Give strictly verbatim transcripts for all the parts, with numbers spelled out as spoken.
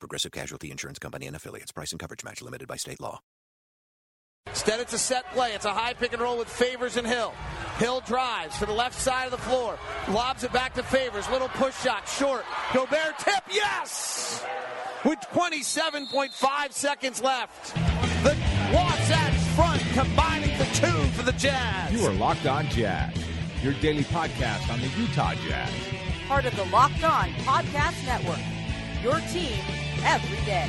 Progressive Casualty Insurance Company and Affiliates. Price and coverage match limited by state law. Instead, it's a set play. It's a high pick and roll with Favors and Hill. Hill drives to the left side of the floor. Lobs it back to Favors. Little push shot. Short. Gobert tip. Yes! With twenty-seven point five seconds left. The Wasatch Front combining the two for the Jazz. You are Locked On Jazz. Your daily podcast on the Utah Jazz. Part of the Locked On Podcast Network. Your team every day.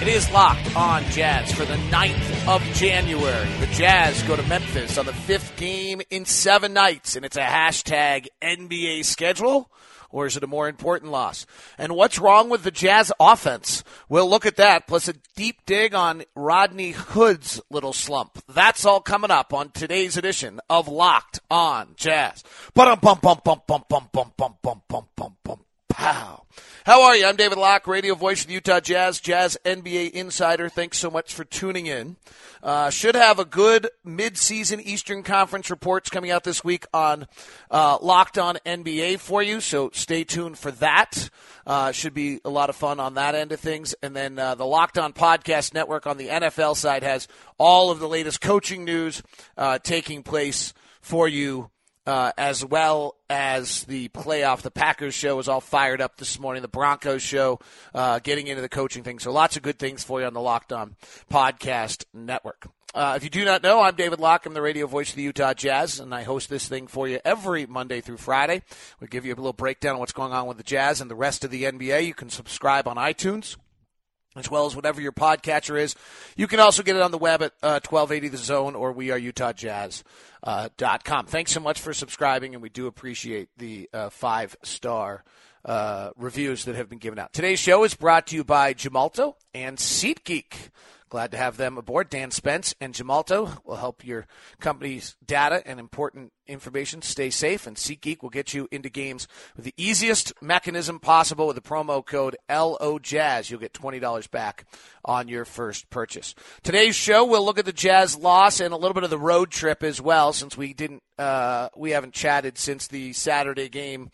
It is Locked On Jazz for the ninth of January. The Jazz go to Memphis on the fifth game in seven nights, and it's a hashtag N B A schedule, or is it a more important loss? And what's wrong with the Jazz offense? We'll look at that, plus a deep dig on Rodney Hood's little slump. That's all coming up on today's edition of Locked On Jazz. Bum bum bum bum bum bum bum bum bum bum bum bum. Wow. How are you? I'm David Locke, radio voice of the Utah Jazz, Jazz N B A insider. Thanks so much for tuning in. Uh, should have a good mid-season Eastern Conference reports coming out this week on uh, Locked On N B A for you, so stay tuned for that. Uh, should be a lot of fun on that end of things. And then uh, the Locked On Podcast Network on the N F L side has all of the latest coaching news uh, taking place for you. Uh, as well as the playoff. The Packers show is all fired up this morning. The Broncos show uh, getting into the coaching thing. So lots of good things for you on the Locked On Podcast Network. Uh, if you do not know, I'm David Locke. I'm the radio voice of the Utah Jazz, and I host this thing for you every Monday through Friday. We give you a little breakdown on what's going on with the Jazz and the rest of the N B A. You can subscribe on iTunes, as well as whatever your podcatcher is. You can also get it on the web at uh, twelve eighty The Zone or we are utah jazz dot com. Uh, Thanks so much for subscribing, and we do appreciate the uh, five-star uh, reviews that have been given out. Today's show is brought to you by Gemalto and SeatGeek. Glad to have them aboard. Dan Spence and Gemalto will help your company's data and important information stay safe, and SeatGeek will get you into games with the easiest mechanism possible with the promo code L O Jazz. You'll get twenty dollars back on your first purchase. Today's show, we'll look at the Jazz loss and a little bit of the road trip as well, since we didn't, uh, we haven't chatted since the Saturday game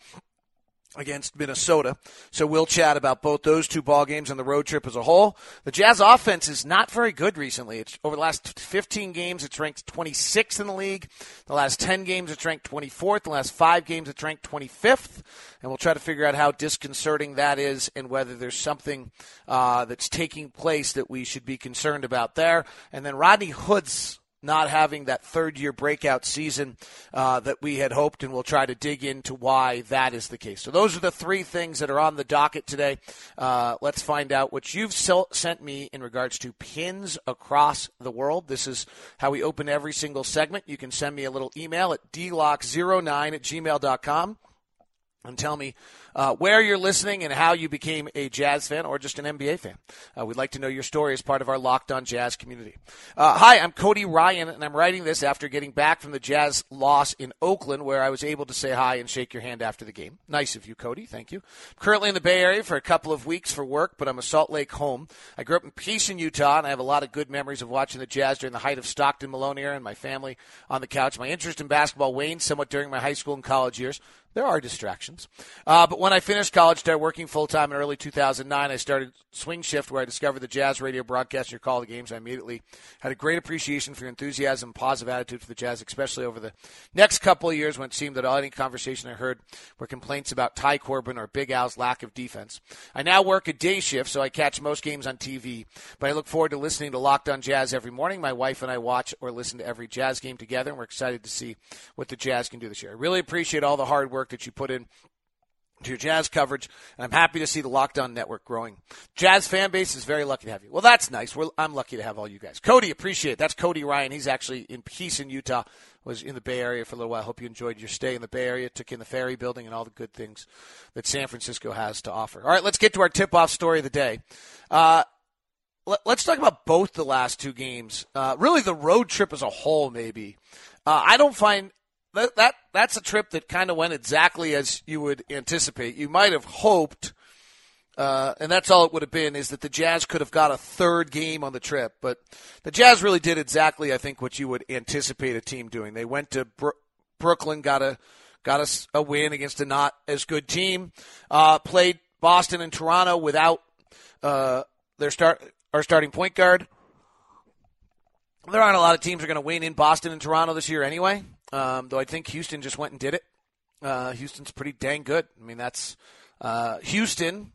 against Minnesota. So we'll chat about both those two ball games and the road trip as a whole. The Jazz offense is not very good recently. It's over the last fifteen games, it's ranked twenty-sixth in the league. The last ten games, it's ranked twenty-fourth. The last five games, it's ranked twenty-fifth. And we'll try to figure out how disconcerting that is and whether there's something uh, that's taking place that we should be concerned about there. And then Rodney Hood's not having that third-year breakout season uh, that we had hoped, and we'll try to dig into why that is the case. So those are the three things that are on the docket today. Uh, let's find out what you've sent me in regards to pins across the world. This is how we open every single segment. You can send me a little email at d lock zero nine at gmail dot com. And tell me uh, where you're listening and how you became a Jazz fan or just an N B A fan. Uh, we'd like to know your story as part of our Locked On Jazz community. Uh, hi, I'm Cody Ryan, and I'm writing this after getting back from the Jazz loss in Oakland, where I was able to say hi and shake your hand after the game. Nice of you, Cody. Thank you. I'm currently in the Bay Area for a couple of weeks for work, but I'm a Salt Lake home. I grew up in Pearson, Utah, and I have a lot of good memories of watching the Jazz during the height of Stockton Malone era and my family on the couch. My interest in basketball waned somewhat during my high school and college years. There are distractions. Uh, but when I finished college, started working full-time in early two thousand nine, I started Swing Shift, where I discovered the Jazz radio broadcast and your call of the games. I immediately had a great appreciation for your enthusiasm and positive attitude for the Jazz, especially over the next couple of years when it seemed that all any conversation I heard were complaints about Ty Corbin or Big Al's lack of defense. I now work a day shift, so I catch most games on T V, but I look forward to listening to Locked On Jazz every morning. My wife and I watch or listen to every Jazz game together, and we're excited to see what the Jazz can do this year. I really appreciate all the hard work that you put in to your Jazz coverage, and I'm happy to see the Locked On Network growing. Jazz fan base is very lucky to have you. Well, that's nice. We're, I'm lucky to have all you guys. Cody, appreciate it. That's Cody Ryan. He's actually in Pearson, Utah. Was in the Bay Area for a little while. Hope you enjoyed your stay in the Bay Area, took in the Ferry Building and all the good things that San Francisco has to offer. All right, let's get to our tip-off story of the day. Uh, let's talk about both the last two games. Uh, really, the road trip as a whole, maybe. Uh, I don't find that, that that's a trip that kind of went exactly as you would anticipate. You might have hoped, uh, and that's all it would have been, is that the Jazz could have got a third game on the trip. But the Jazz really did exactly, I think, what you would anticipate a team doing. They went to Bro- Brooklyn, got a got a, a win against a not as good team, uh, played Boston and Toronto without uh, their start. Our starting point guard. There aren't a lot of teams that are going to win in Boston and Toronto this year anyway, um, though I think Houston just went and did it. Uh, Houston's pretty dang good. I mean, that's uh, Houston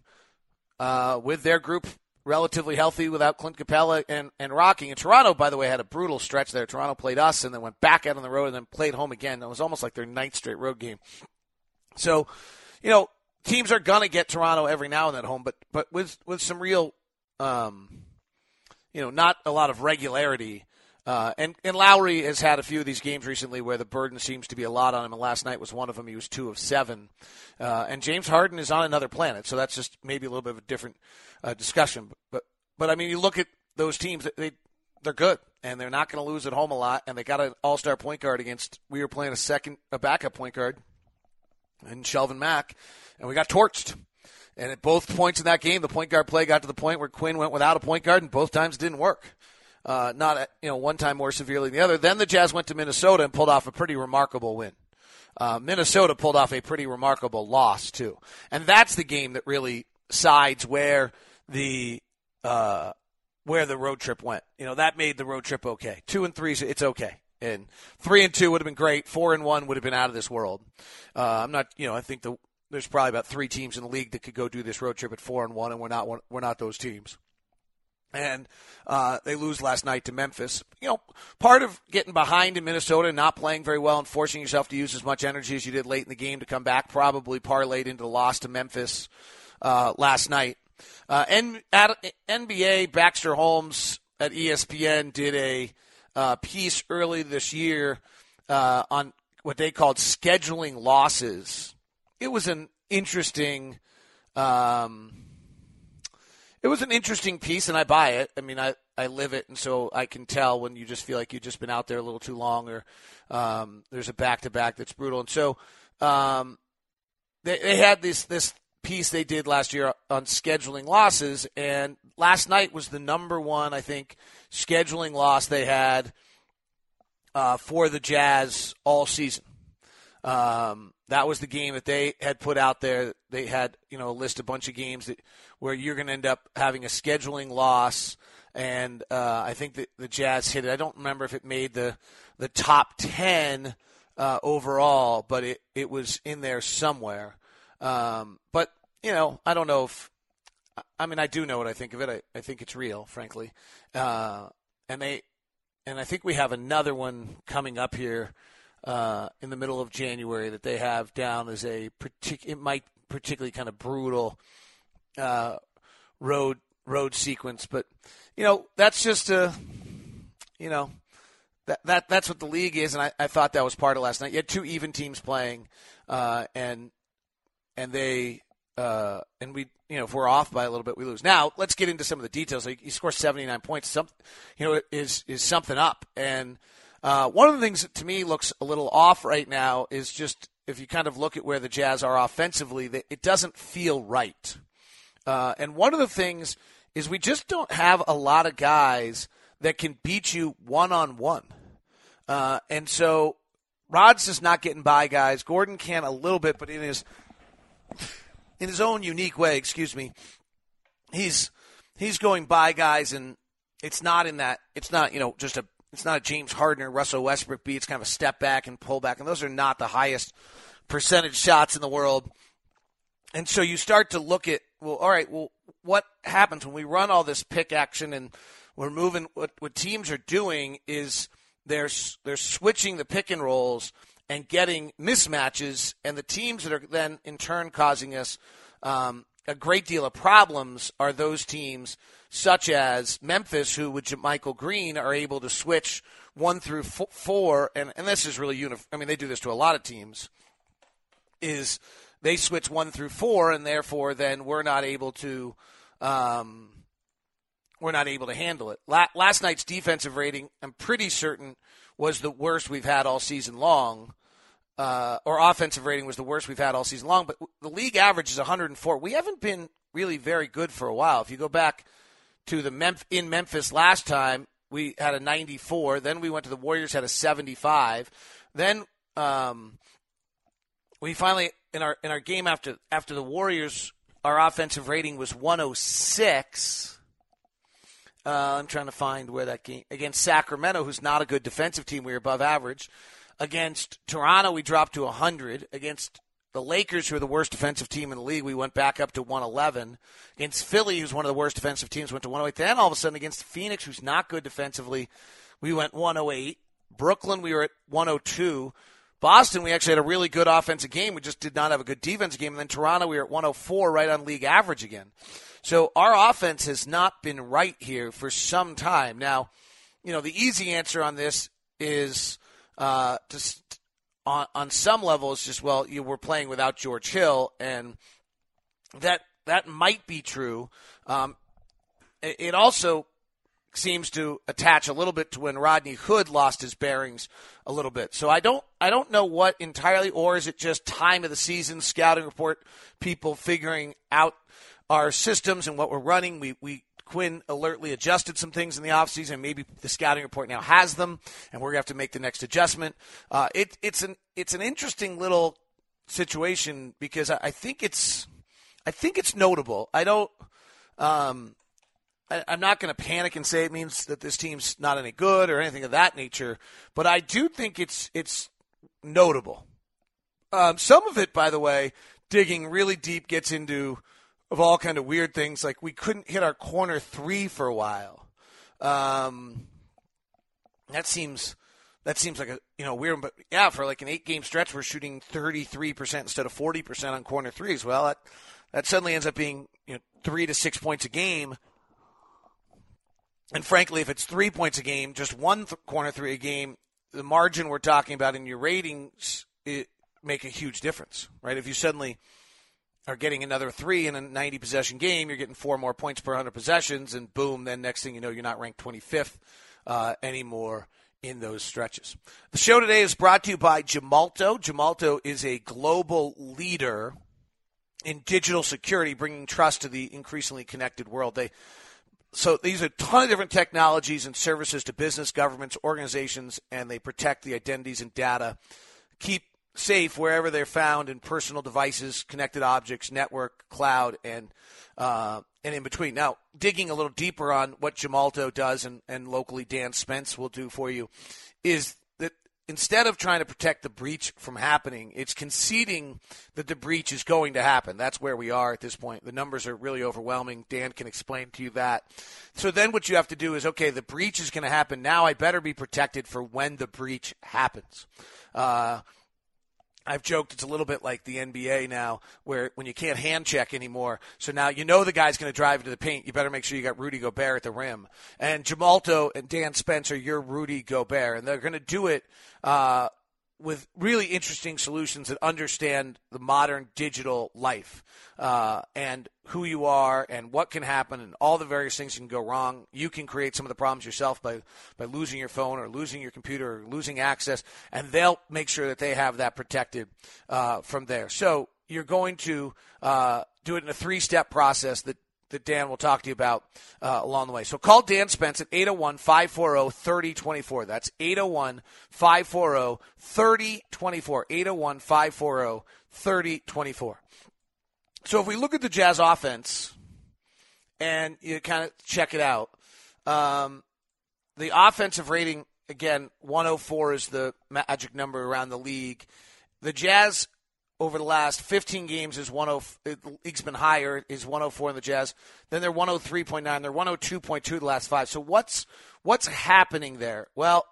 uh, with their group relatively healthy without Clint Capella and, and Rocking. And Toronto, by the way, had a brutal stretch there. Toronto played us and then went back out on the road and then played home again. It was almost like their ninth straight road game. So, you know, teams are going to get Toronto every now and then at home, but but with, with some real um, you know, not a lot of regularity. Uh, and, and Lowry has had a few of these games recently where the burden seems to be a lot on him. And last night was one of them. He was two of seven. Uh, and James Harden is on another planet. So that's just maybe a little bit of a different uh, discussion. But, but, but, I mean, you look at those teams, they, they're good. And they're not going to lose at home a lot. And they got an all-star point guard against, we were playing a second, a backup point guard in Shelvin Mack. And we got torched. And at both points in that game, the point guard play got to the point where Quinn went without a point guard, and both times didn't work. Uh, not at, you know, one time more severely than the other. Then the Jazz went to Minnesota and pulled off a pretty remarkable win. Uh, Minnesota pulled off a pretty remarkable loss, too. And that's the game that really sides where the uh, where the road trip went. You know, that made the road trip okay. Two and three, it's okay. And three and two would have been great. Four and one would have been out of this world. Uh, I'm not, you know, I think the There's probably about three teams in the league that could go do this road trip at four and one, and we're not one, we're not those teams. And uh, they lose last night to Memphis. You know, part of getting behind in Minnesota and not playing very well and forcing yourself to use as much energy as you did late in the game to come back probably parlayed into the loss to Memphis uh, last night. Uh, and at N B A, Baxter Holmes at E S P N did a uh, piece early this year uh, on what they called scheduling losses. It was an interesting, um, it was an interesting piece, and I buy it. I mean, I, I live it, and so I can tell when you just feel like you've just been out there a little too long, or um, there's a back-to-back that's brutal. And so um, they they had this this piece they did last year on scheduling losses, and last night was the number one, I think, scheduling loss they had uh, for the Jazz all season. Um, that was the game that they had put out there. They had, you know, a list, a bunch of games that where you're going to end up having a scheduling loss. And uh, I think that the Jazz hit it. I don't remember if it made the the top ten uh, overall, but it, it was in there somewhere. Um, but, you know, I don't know if – I mean, I do know what I think of it. I, I think it's real, frankly. Uh, and they and I think we have another one coming up here. Uh, in the middle of January that they have down as a partic- it might particularly kind of brutal uh, road road sequence. But, you know, that's just a, you know, that that that's what the league is, and I, I thought that was part of last night. You had two even teams playing, uh, and and they uh, and we, you know, if we're off by a little bit, we lose. Now let's get into some of the details. Like, you score seventy-nine points, some, you know, is is something up. And Uh, one of the things that to me looks a little off right now is just if you kind of look at where the Jazz are offensively, that it doesn't feel right. Uh, and one of the things is we just don't have a lot of guys that can beat you one-on-one. Uh, and so Rod's just not getting by guys. Gordon can a little bit, but in his in his own unique way, excuse me, he's he's going by guys, and it's not in that, it's not, you know, just a, it's not a James Harden or Russell Westbrook beat. It's kind of a step back and pull back. And those are not the highest percentage shots in the world. And so you start to look at, well, all right, well, what happens when we run all this pick action and we're moving? What, what teams are doing is they're, they're switching the pick and rolls and getting mismatches, and the teams that are then in turn causing us um, a great deal of problems are those teams such as Memphis, who with Michael Green are able to switch one through four, and, and this is really uniform. I mean, they do this to a lot of teams, is they switch one through four, and therefore then we're not able to um, we're not able to handle it. La- last night's defensive rating, I'm pretty certain, was the worst we've had all season long. Uh, or offensive rating was the worst we've had all season long. But the league average is one hundred four. We haven't been really very good for a while. If you go back to the Mem- in Memphis last time, we had a ninety-four. Then we went to the Warriors, had a seventy-five. Then um, we finally, in our in our game after after the Warriors, our offensive rating was one oh six. Uh, I'm trying to find where that game against Sacramento, who's not a good defensive team. We were above average. Against Toronto, we dropped to one hundred. Against the Lakers, who are the worst defensive team in the league, we went back up to one eleven. Against Philly, who's one of the worst defensive teams, went to one oh eight. Then all of a sudden against Phoenix, who's not good defensively, we went one oh eight. Brooklyn, we were at one oh two. Boston, we actually had a really good offensive game. We just did not have a good defensive game. And then Toronto, we were at one oh four, right on league average again. So our offense has not been right here for some time. Now, you know, the easy answer on this is – Uh, just on on some level, it's just, well, you were playing without George Hill, and that that might be true. Um, it, it also seems to attach a little bit to when Rodney Hood lost his bearings a little bit. So I don't I don't know what entirely, or is it just time of the season, scouting report, people figuring out our systems and what we're running. We we. Quinn alertly adjusted some things in the offseason. Maybe the scouting report now has them, and we're going to have to make the next adjustment. Uh, it, it's an it's an interesting little situation because I, I think it's I think it's notable. I don't um, I, I'm not going to panic and say it means that this team's not any good or anything of that nature, but I do think it's it's notable. Um, some of it, by the way, digging really deep gets into of all kind of weird things, like we couldn't hit our corner three for a while. Um, that seems that seems like a you know weird, but yeah, for like an eight game stretch, we're shooting thirty-three percent instead of forty percent on corner threes. Well, that that suddenly ends up being you know three to six points a game. And frankly, if it's three points a game, just one th- corner three a game, the margin we're talking about in your ratings it make a huge difference, right? If you suddenly are getting another three in a ninety-possession game, you're getting four more points per one hundred possessions, and boom, then next thing you know, you're not ranked twenty-fifth uh, anymore in those stretches. The show today is brought to you by Gemalto. Gemalto is a global leader in digital security, bringing trust to the increasingly connected world. They So these are a ton of different technologies and services to business, governments, organizations, and they protect the identities and data, keep safe wherever they're found in personal devices, connected objects, network, cloud, and uh, and in between. Now, digging a little deeper on what Gemalto does and, and locally Dan Spence will do for you is that instead of trying to protect the breach from happening, it's conceding that the breach is going to happen. That's where we are at this point. The numbers are really overwhelming. Dan can explain to you that. So then what you have to do is, okay, the breach is going to happen. Now I better be protected for when the breach happens. Uh I've joked it's a little bit like the N B A now where when you can't hand check anymore, so now you know the guy's going to drive into the paint. You better make sure you got Rudy Gobert at the rim. And Gemalto and Dan Spence are your Rudy Gobert, and they're going to do it uh, with really interesting solutions that understand the modern digital life uh, and who you are and what can happen and all the various things that can go wrong. You can create some of the problems yourself by, by losing your phone or losing your computer or losing access, and they'll make sure that they have that protected uh, from there. So you're going to uh, do it in a three-step process that that Dan will talk to you about uh, along the way. So call Dan Spence at eight oh one, five four oh, three oh two four. That's eight oh one, five four oh, three oh two four, eight oh one, five four oh, three oh two four. So if we look at the Jazz offense and you kind of check it out, um, the offensive rating, again, one oh four is the magic number around the league. The Jazz over the last fifteen games is one oh four. The league's been higher, is one oh four in the Jazz. Then they're one oh three point nine. They're one oh two point two the last five. So what's what's happening there? Well,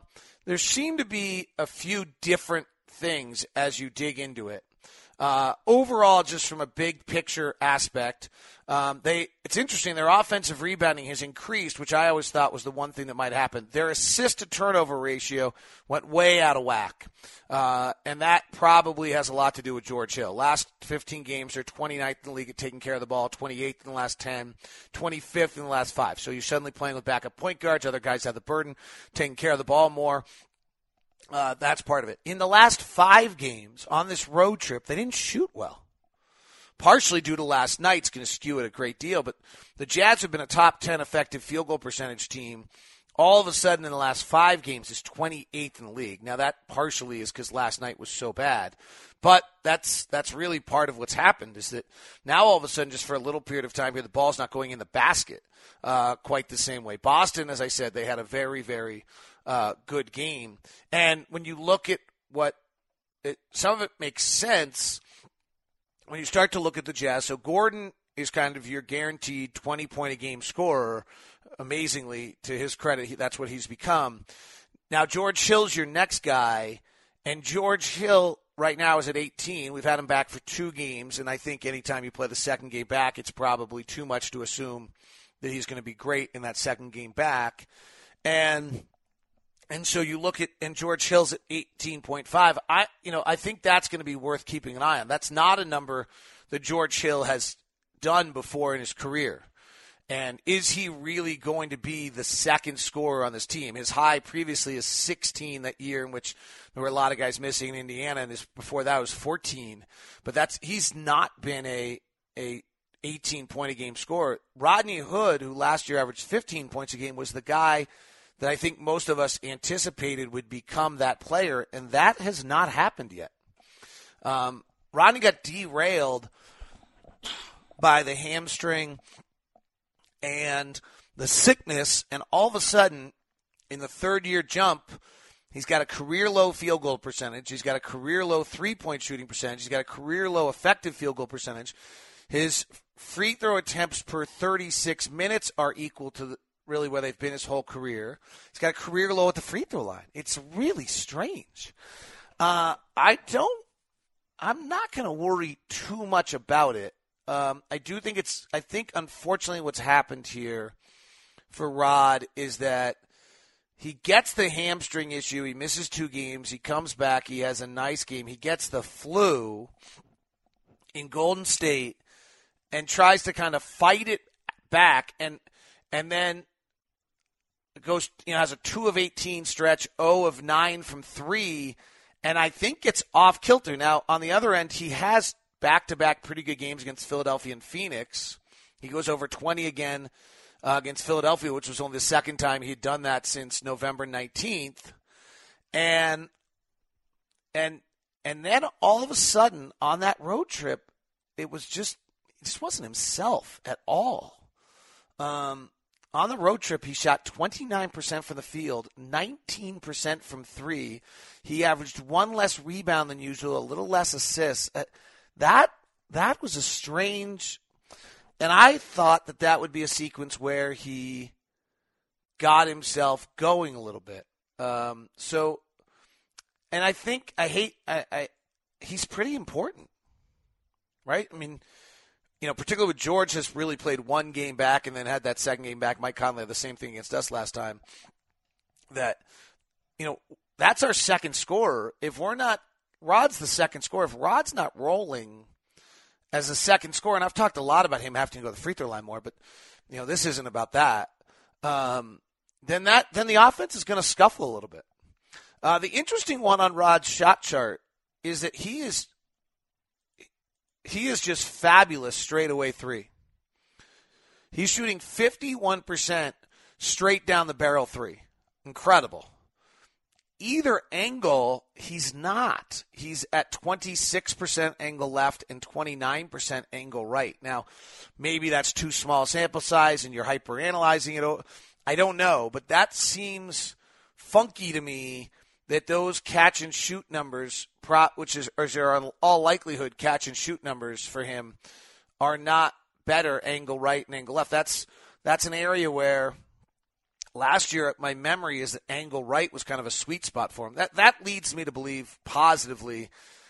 there seem to be a few different things as you dig into it. Uh, overall, just from a big picture aspect, um, they it's interesting. Their offensive rebounding has increased, which I always thought was the one thing that might happen. Their assist to turnover ratio went way out of whack, uh, and that probably has a lot to do with George Hill. Last fifteen games, they're twenty-ninth in the league at taking care of the ball, twenty-eighth in the last ten, twenty-fifth in the last five. So you're suddenly playing with backup point guards. Other guys have the burden, taking care of the ball more. Uh, that's part of it. In the last five games on this road trip, they didn't shoot well. Partially due to last night's going to skew it a great deal, but the Jazz have been a top ten effective field goal percentage team. All of a sudden in the last five games is twenty-eighth in the league. Now that partially is because last night was so bad, but that's that's really part of what's happened is that now all of a sudden just for a little period of time here the ball's not going in the basket uh, quite the same way. Boston, as I said, they had a very, very Uh, good game. And when you look at what it, some of it makes sense when you start to look at the Jazz. So Gordon is kind of your guaranteed twenty point a game scorer. Amazingly, to his credit, he, that's what he's become. Now George Hill's your next guy, and George Hill right now is at eighteen. We've had him back for two games, and I think anytime you play the second game back, it's probably too much to assume that he's going to be great in that second game back. And And so you look at, and George Hill's at eighteen point five. I, you know, I think that's going to be worth keeping an eye on. That's not a number that George Hill has done before in his career. And is he really going to be the second scorer on this team? His high previously is sixteen that year in which there were a lot of guys missing in Indiana, and his, before that was fourteen. But that's he's not been a a eighteen point a game scorer. Rodney Hood, who last year averaged fifteen points a game, was the guy that I think most of us anticipated would become that player, and that has not happened yet. Um, Rodney got derailed by the hamstring and the sickness, and all of a sudden, in the third-year jump, he's got a career-low field goal percentage. He's got a career-low three-point shooting percentage. He's got a career-low effective field goal percentage. His free throw attempts per thirty-six minutes are equal to the really where they've been his whole career. He's got a career low at the free throw line. It's really strange. Uh, I don't, I'm not going to worry too much about it. Um, I do think it's, I think unfortunately what's happened here for Rod is that he gets the hamstring issue. He misses two games. He comes back. He has a nice game. He gets the flu in Golden State and tries to kind of fight it back. And, and then, goes, you know, has a two of eighteen stretch, zero of nine from three, and I think it's off kilter. Now, on the other end, he has back-to-back pretty good games against Philadelphia and Phoenix. He goes over twenty again uh, against Philadelphia, which was only the second time he'd done that since November nineteenth. And and and then all of a sudden on that road trip, it was just it just wasn't himself at all. Um On the road trip, he shot twenty-nine percent from the field, nineteen percent from three. He averaged one less rebound than usual, a little less assists. Uh, that that was a strange, and I thought that that would be a sequence where he got himself going a little bit. Um, so, and I think I hate I, I he's pretty important, right? I mean, you know, particularly with George has really played one game back and then had that second game back. Mike Conley had the same thing against us last time. That, you know, that's our second scorer. If we're not, Rod's the second scorer. If Rod's not rolling as a second scorer, and I've talked a lot about him having to go to the free throw line more, but, you know, this isn't about that. Um, then that, then the offense is going to scuffle a little bit. Uh, the interesting one on Rod's shot chart is that he is, He is just fabulous straightaway three. He's shooting fifty-one percent straight down the barrel three. Incredible. Either angle, he's not. He's at twenty-six percent angle left and twenty-nine percent angle right. Now, maybe that's too small sample size and you're hyper-analyzing it. I don't know, but that seems funky to me that those catch-and-shoot numbers, which is or in all likelihood catch-and-shoot numbers for him, are not better angle right and angle left. That's that's an area where last year my memory is that angle right was kind of a sweet spot for him. That that leads me to believe positively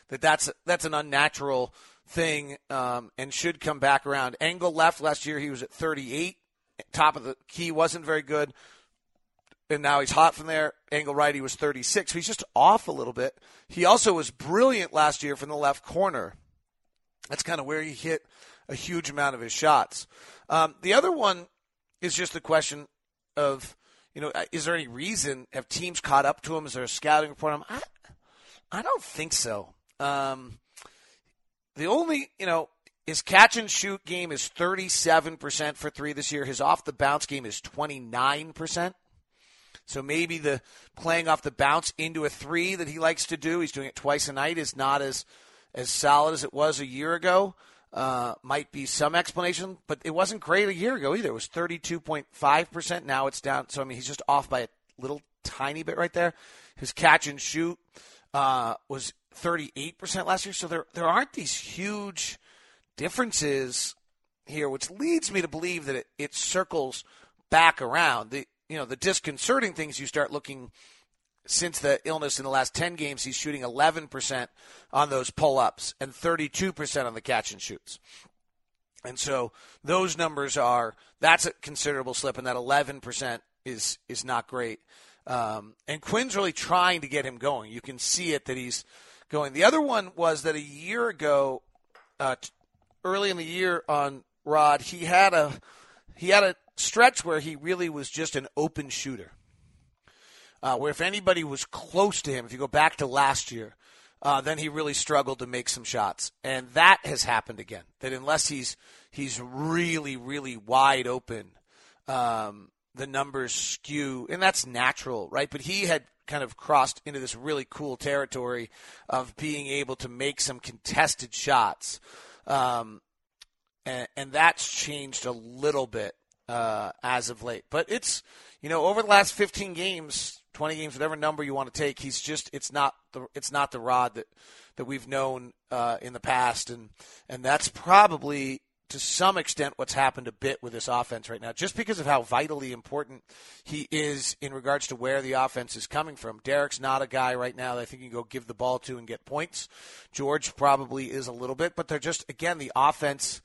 that that's that's an unnatural thing um, and should come back around. Engel left last year. He was at thirty-eight. Top of the key wasn't very good. And now he's hot from there. Angle right, he was thirty-six. He's just off a little bit. He also was brilliant last year from the left corner. That's kind of where he hit a huge amount of his shots. Um, the other one is just the question of, you know, is there any reason? Have teams caught up to him? Is there a scouting report on him? I, I don't think so. Um, the only, you know, his catch-and-shoot game is thirty-seven percent for three this year. His off-the-bounce game is twenty-nine percent. So maybe the playing off the bounce into a three that he likes to do, he's doing it twice a night, is not as as solid as it was a year ago. Uh, might be some explanation, but it wasn't great a year ago either. It was thirty-two point five percent. Now it's down. So, I mean, he's just off by a little tiny bit right there. His catch and shoot uh, was thirty-eight percent last year. So there there aren't these huge differences here, which leads me to believe that it, it circles back around. The You know, the disconcerting things you start looking since the illness in the last ten games, he's shooting eleven percent on those pull-ups and thirty-two percent on the catch-and-shoots. And so those numbers are – that's a considerable slip, and that eleven percent is is not great. Um, and Quinn's really trying to get him going. You can see it that he's going. The other one was that a year ago, uh, early in the year on Rod, he had a – he had a – stretch where he really was just an open shooter, uh, where if anybody was close to him, if you go back to last year, uh, then he really struggled to make some shots. And that has happened again, that unless he's he's really, really wide open, um, the numbers skew. And that's natural, right? But he had kind of crossed into this really cool territory of being able to make some contested shots. Um, and, and that's changed a little bit Uh, as of late. But it's, you know, over the last fifteen games, twenty games, whatever number you want to take, he's just, it's not the, it's not the Rod that, that we've known uh, in the past. And, and that's probably to some extent what's happened a bit with this offense right now, just because of how vitally important he is in regards to where the offense is coming from. Derek's not a guy right now that I think you can go give the ball to and get points. George probably is a little bit, but they're just, again, the offense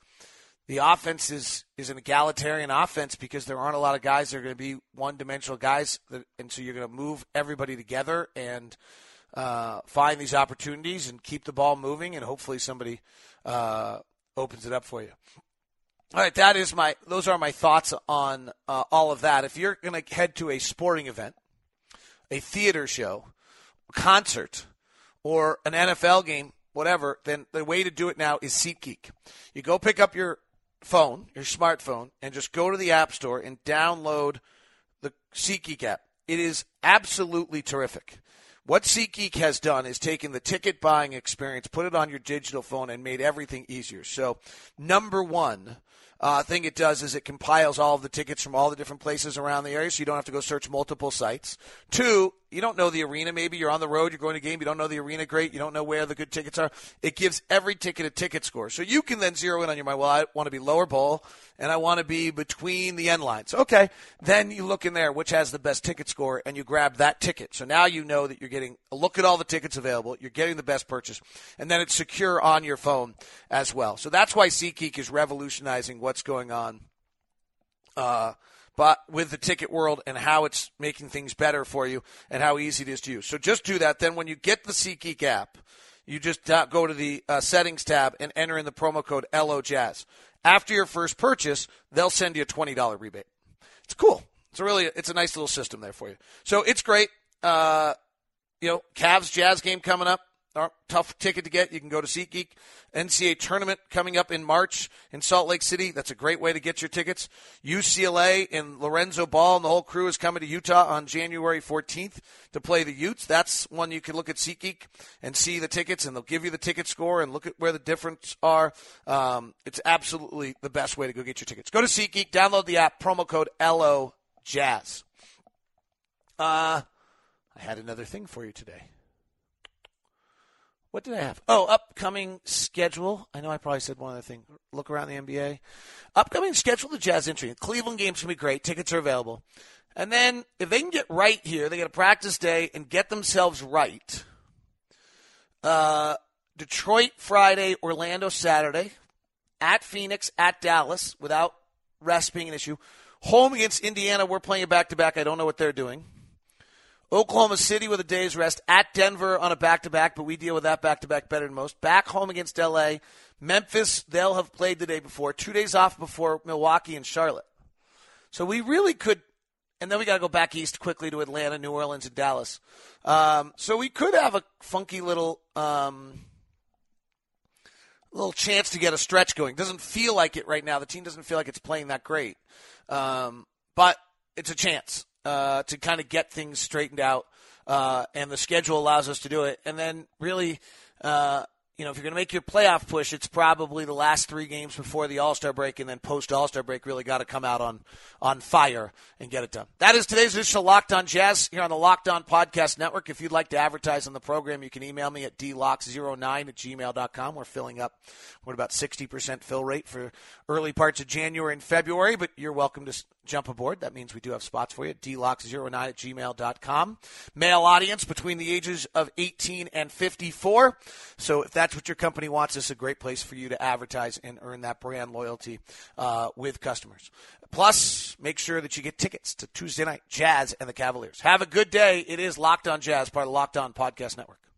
The offense is, is an egalitarian offense because there aren't a lot of guys that are going to be one-dimensional guys, that, and so you're going to move everybody together and uh, find these opportunities and keep the ball moving, and hopefully somebody uh, opens it up for you. All right, that is my those are my thoughts on uh, all of that. If you're going to head to a sporting event, a theater show, concert, or an N F L game, whatever, then the way to do it now is SeatGeek. You go pick up your phone, your smartphone, and just go to the App Store and download the SeatGeek app. It is absolutely terrific. What SeatGeek has done is taken the ticket buying experience, put it on your digital phone, and made everything easier. So number one uh, thing it does is it compiles all of the tickets from all the different places around the area, so you don't have to go search multiple sites. Two, you don't know the arena. Maybe you're on the road, you're going to a game, you don't know the arena great, you don't know where the good tickets are. It gives every ticket a ticket score. So you can then zero in on your mind, well, I want to be lower bowl, and I want to be between the end lines. Okay, then you look in there, which has the best ticket score, and you grab that ticket. So now you know that you're getting a look at all the tickets available. You're getting the best purchase, and then it's secure on your phone as well. So that's why SeatGeek is revolutionizing what's going on uh, but with the ticket world and how it's making things better for you and how easy it is to use. So just do that. Then when you get the SeatGeek app, you just go to the uh, settings tab and enter in the promo code LOJazz. After your first purchase, they'll send you a twenty dollars rebate. It's cool. It's a really it's a nice little system there for you. So it's great. Uh, You know, Cavs Jazz game coming up. Tough ticket to get. You can go to SeatGeek. N C A A tournament coming up in March in Salt Lake City. That's a great way to get your tickets. U C L A and Lorenzo Ball and the whole crew is coming to Utah on January fourteenth to play the Utes. That's one you can look at SeatGeek and see the tickets, and they'll give you the ticket score and look at where the difference are. Um, it's absolutely the best way to go get your tickets. Go to SeatGeek, download the app, promo code LOJazz. Uh... I had another thing for you today. What did I have? Oh, upcoming schedule. I know I probably said one other thing. Look around the N B A. Upcoming schedule, the Jazz entry. The Cleveland game's going to be great. Tickets are available. And then if they can get right here, they got a practice day and get themselves right. Uh, Detroit Friday, Orlando Saturday, at Phoenix, at Dallas, without rest being an issue. Home against Indiana, we're playing back-to-back. I don't know what they're doing. Oklahoma City with a day's rest, at Denver on a back-to-back, but we deal with that back-to-back better than most. Back home against L A. Memphis, they'll have played the day before. Two days off before Milwaukee and Charlotte. So we really could, and then we got to go back east quickly to Atlanta, New Orleans, and Dallas. Um, so we could have a funky little um, little chance to get a stretch going. Doesn't feel like it right now. The team doesn't feel like it's playing that great. Um, but it's a chance. Uh, to kind of get things straightened out, uh, and the schedule allows us to do it. And then really, uh, you know, if you're going to make your playoff push, it's probably the last three games before the All-Star break, and then post-All-Star break really got to come out on, on fire and get it done. That is today's edition of Locked On Jazz here on the Locked On Podcast Network. If you'd like to advertise on the program, you can email me at d lock zero nine at gmail dot com. We're filling up. We're at about sixty percent fill rate for early parts of January and February, but you're welcome to jump aboard. That means we do have spots for you at d lock zero nine at gmail dot com. Male audience between the ages of eighteen and fifty-four. So if that's what your company wants, this is a great place for you to advertise and earn that brand loyalty uh, with customers. Plus, make sure that you get tickets to Tuesday night Jazz and the Cavaliers. Have a good day. It is Locked On Jazz, part of Locked On Podcast Network.